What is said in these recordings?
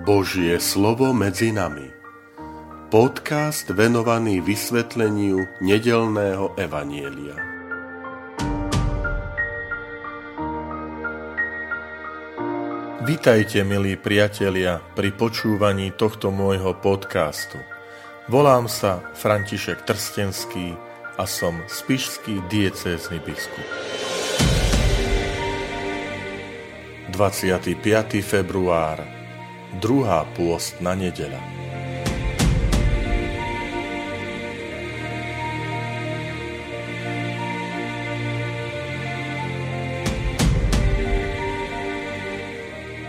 Božie slovo medzi nami. Podcast venovaný vysvetleniu nedeľného evanjelia. Vitajte, milí priatelia, pri počúvaní tohto môjho podcastu. Volám sa František Trstenský a som spišský diecézny biskup. 25. február, druhá pôstna nedeľa.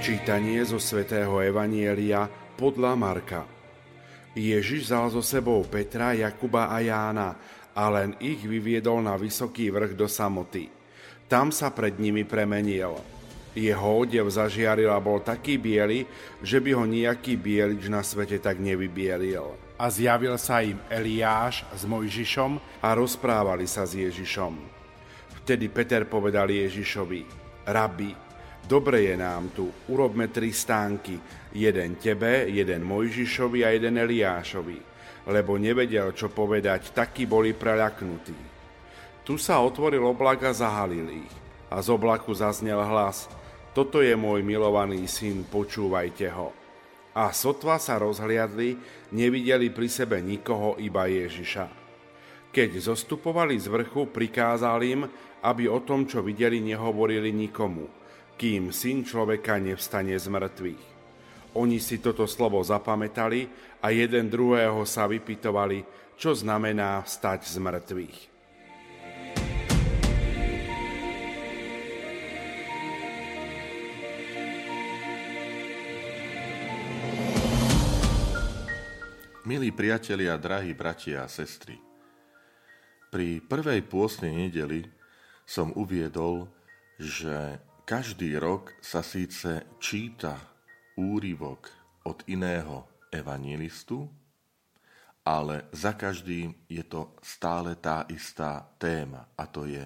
Čítanie zo svätého evanjelia podľa Marka. Ježiš vzal so sebou Petra, Jakuba a Jána a len ich vyviedol na vysoký vrch do samoty. Tam sa pred nimi premenil. Jeho odev zažiaril a bol taký biely, že by ho nejaký bielič na svete tak nevybielil. A zjavil sa im Eliáš s Mojžišom a rozprávali sa s Ježišom. Vtedy Peter povedal Ježišovi: Rabi, dobre je nám tu, urobme 3 stánky, jeden tebe, jeden Mojžišovi a jeden Eliášovi, lebo nevedel, čo povedať, takí boli preľaknutí. Tu sa otvoril oblak a zahalil ich. A z oblaku zaznel hlas: Toto je môj milovaný syn, počúvajte ho. A sotva sa rozhliadli, nevideli pri sebe nikoho, iba Ježiša. Keď zostupovali z vrchu, prikázal im, aby o tom, čo videli, nehovorili nikomu, kým syn človeka nevstane z mŕtvych. Oni si toto slovo zapamätali a jeden druhého sa vypytovali, čo znamená vstať z mŕtvych. Milí priatelia, drahí bratia a sestry, pri prvej pôstnej nedeli som uviedol, že každý rok sa síce číta úryvok od iného evanjelistu, ale za každým je to stále tá istá téma, a to je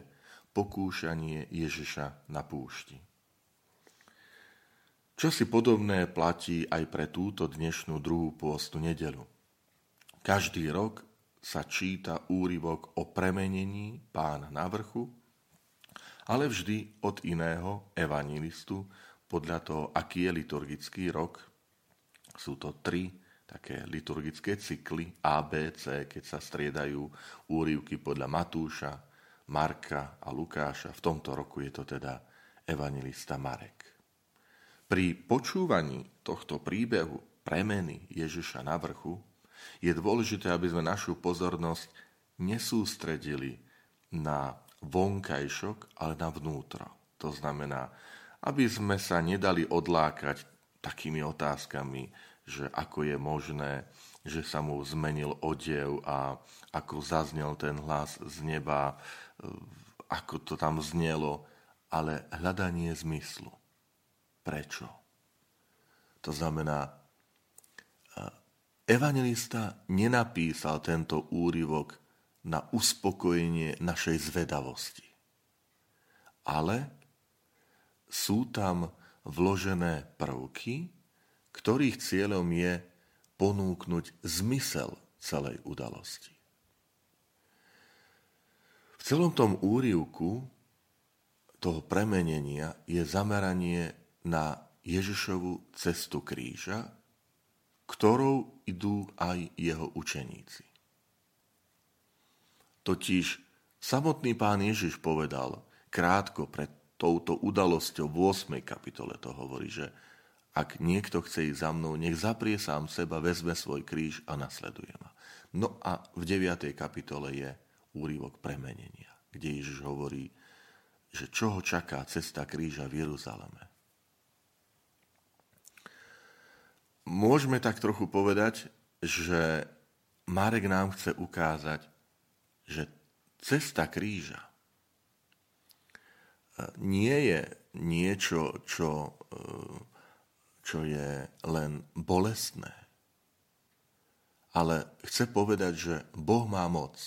pokúšanie Ježiša na púšti. Čo si podobné platí aj pre túto dnešnú druhú pôstnu nedeľu. Každý rok sa číta úryvok o premenení Pána na vrchu, ale vždy od iného evanjelistu podľa toho, aký je liturgický rok. Sú to 3 také liturgické cykly A, B, C, keď sa striedajú úryvky podľa Matúša, Marka a Lukáša. V tomto roku je to teda evanjelista Marek. Pri počúvaní tohto príbehu premeny Ježiša na vrchu je dôležité, aby sme našu pozornosť nesústredili na vonkajšok, ale na vnútro. To znamená, aby sme sa nedali odlákať takými otázkami, že ako je možné, že sa mu zmenil odev a ako zaznel ten hlas z neba, ako to tam znelo, ale hľadanie zmyslu. Prečo? To znamená, evanjelista nenapísal tento úryvok na uspokojenie našej zvedavosti, ale sú tam vložené prvky, ktorých cieľom je ponúknuť zmysel celej udalosti. V celom tom úryvku toho premenenia je zameranie na Ježišovu cestu kríža, ktorou idú aj jeho učeníci. Totiž samotný Pán Ježiš povedal krátko pred touto udalosťou v 8. kapitole, to hovorí, že ak niekto chce ísť za mnou, nech zaprie sám seba, vezme svoj kríž a nasleduje ma. No a v 9. kapitole je úryvok premenenia, kde Ježiš hovorí, že čo ho čaká cesta kríža v Jeruzaleme. Môžeme tak trochu povedať, že Marek nám chce ukázať, že cesta kríža nie je niečo, čo je len bolestné, ale chce povedať, že Boh má moc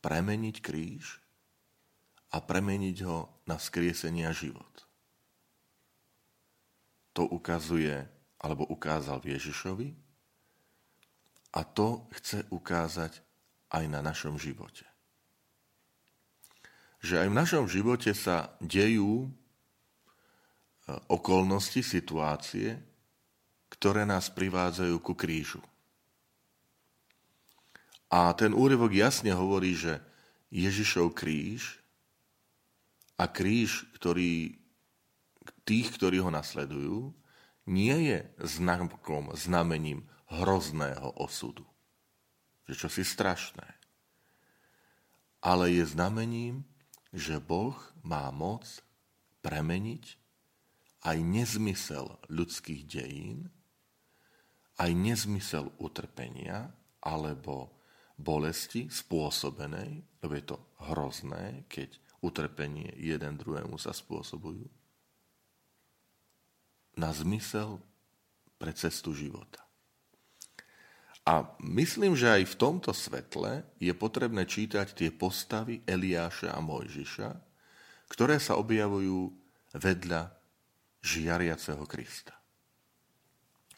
premeniť kríž a premeniť ho na vzkriesenie a život. To ukazuje alebo ukázal Ježišovi, a to chce ukázať aj na našom živote. Že aj v našom živote sa dejú okolnosti, situácie, ktoré nás privádzajú ku krížu. A ten úryvok jasne hovorí, že Ježišov kríž a kríž, tých, ktorí ho nasledujú, nie je znamením hrozného osudu, že čosi strašné, ale je znamením, že Boh má moc premeniť aj nezmysel ľudských dejín, aj nezmysel utrpenia alebo bolesti spôsobenej, lebo je to hrozné, keď utrpenie jeden druhému sa spôsobujú, na zmysel pre cestu života. A myslím, že aj v tomto svetle je potrebné čítať tie postavy Eliáša a Mojžiša, ktoré sa objavujú vedľa žiariaceho Krista.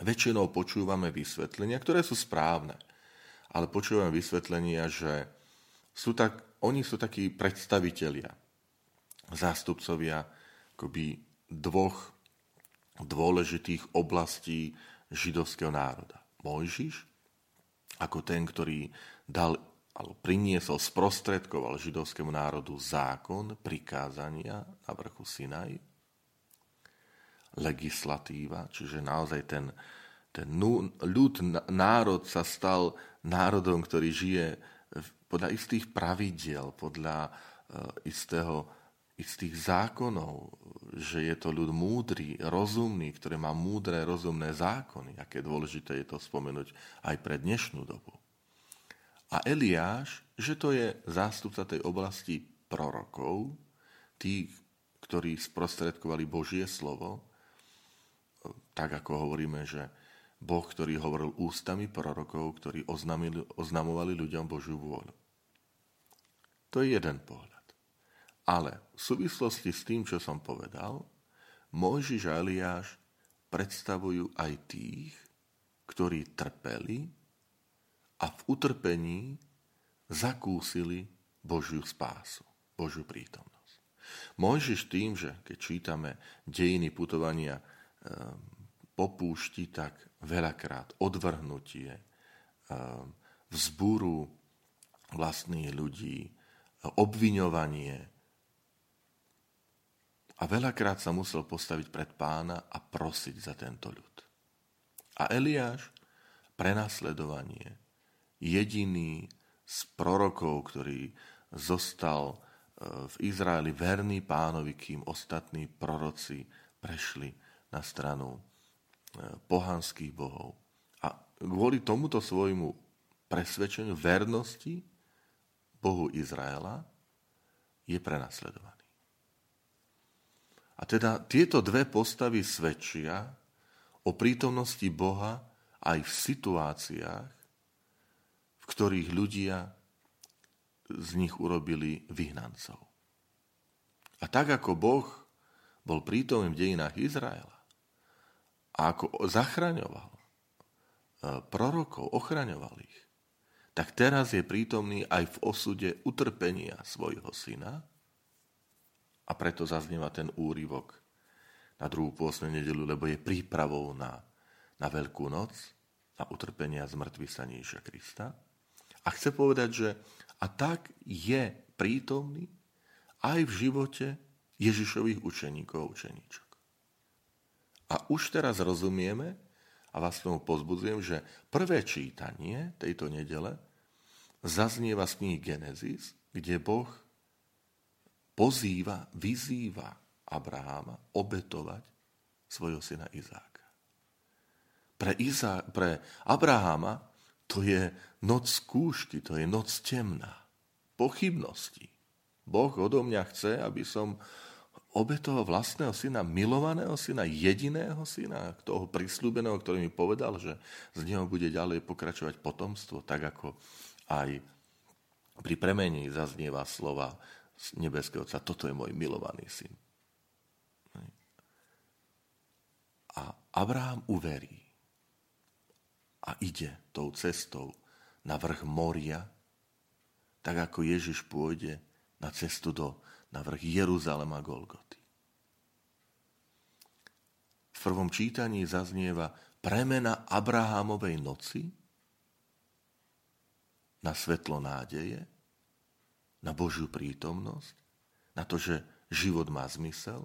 Väčšinou počúvame vysvetlenia, ktoré sú správne, ale počúvame vysvetlenia, že oni sú takí predstavitelia, zástupcovia akoby dvoch dôležitých oblastí židovského národa. Mojžiš ako ten, ktorý dal alebo priniesol, sprostredkoval židovskému národu zákon, prikázania na vrchu Sinaj, legislatíva, čiže naozaj ten ľud, národ sa stal národom, ktorý žije podľa istých pravidiel, podľa istých zákonov, že je to ľud múdry, rozumný, ktorý má múdre, rozumné zákony. Aké dôležité je to spomenúť aj pre dnešnú dobu. A Eliáš, že to je zástupca tej oblasti prorokov, tých, ktorí sprostredkovali Božie slovo, tak ako hovoríme, že Boh, ktorý hovoril ústami prorokov, ktorí oznamovali ľuďom Božiu vôľu. To je jeden pohľad. Ale v súvislosti s tým, čo som povedal, Mojžiš a Eliáš predstavujú aj tých, ktorí trpeli a v utrpení zakúsili Božiu spásu, Božiu prítomnosť. Mojžiš tým, že keď čítame dejiny putovania po púšti, tak veľakrát odvrhnutie, vzburu vlastných ľudí, obviňovanie, a veľakrát sa musel postaviť pred Pána a prosiť za tento ľud. A Eliáš, prenasledovanie, jediný z prorokov, ktorý zostal v Izraeli verný Pánovi, kým ostatní proroci prešli na stranu pohanských bohov. A kvôli tomuto svojmu presvedčeniu vernosti Bohu Izraela je prenasledovaný. A teda tieto dve postavy svedčia o prítomnosti Boha aj v situáciách, v ktorých ľudia z nich urobili vyhnancov. A tak ako Boh bol prítomný v dejinách Izraela a ako zachraňoval prorokov, ochraňoval ich, tak teraz je prítomný aj v osude utrpenia svojho syna. A preto zaznieva ten úryvok na druhú pôstnu nedeľu, lebo je prípravou na Veľkú noc, na utrpenia zmŕtvychvstania Ježiša Krista. A chce povedať, že a tak je prítomný aj v živote Ježišových učeníkov a učeníčok. A už teraz rozumieme, a vás tomu pozbudzujem, že prvé čítanie tejto nedele zaznieva z knihy Genesis, kde Boh vyzýva Abraháma obetovať svojho syna Izáka. Pre Abraháma to je noc skúšky, to je noc temná, pochybností. Boh odo mňa chce, aby som obetoval vlastného syna, milovaného syna, jediného syna, toho prisľúbeného, ktorý mi povedal, že z neho bude ďalej pokračovať potomstvo, tak ako aj pri premení zaznieva slova z nebeského Otca, toto je môj milovaný syn. A Abraham uverí a ide tou cestou na vrch Moria, tak ako Ježiš pôjde na cestu na vrch Jeruzalema Golgoty. V prvom čítaní zaznieva premena Abrahámovej noci na svetlo nádeje, na Božiu prítomnosť, na to, že život má zmysel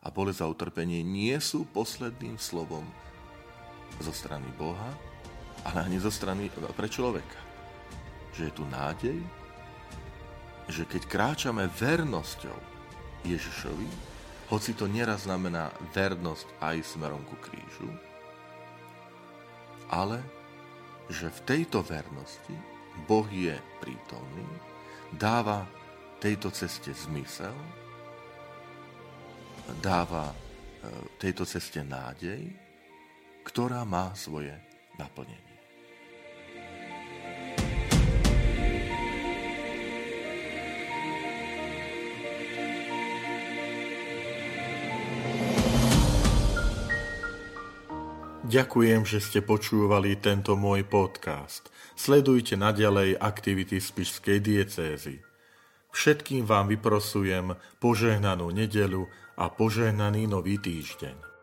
a bolesť a utrpenie nie sú posledným slovom zo strany Boha, ale ani zo strany pre človeka. Že je tu nádej, že keď kráčame vernosťou Ježišovi, hoci to nieraz znamená vernosť aj smerom ku krížu, ale že v tejto vernosti Boh je prítomný, dáva tejto ceste zmysel, dáva tejto ceste nádej, ktorá má svoje naplnenie. Ďakujem, že ste počúvali tento môj podcast. Sledujte naďalej aktivity Spišskej diecézy. Všetkým vám vyprosujem požehnanú nedeľu a požehnaný nový týždeň.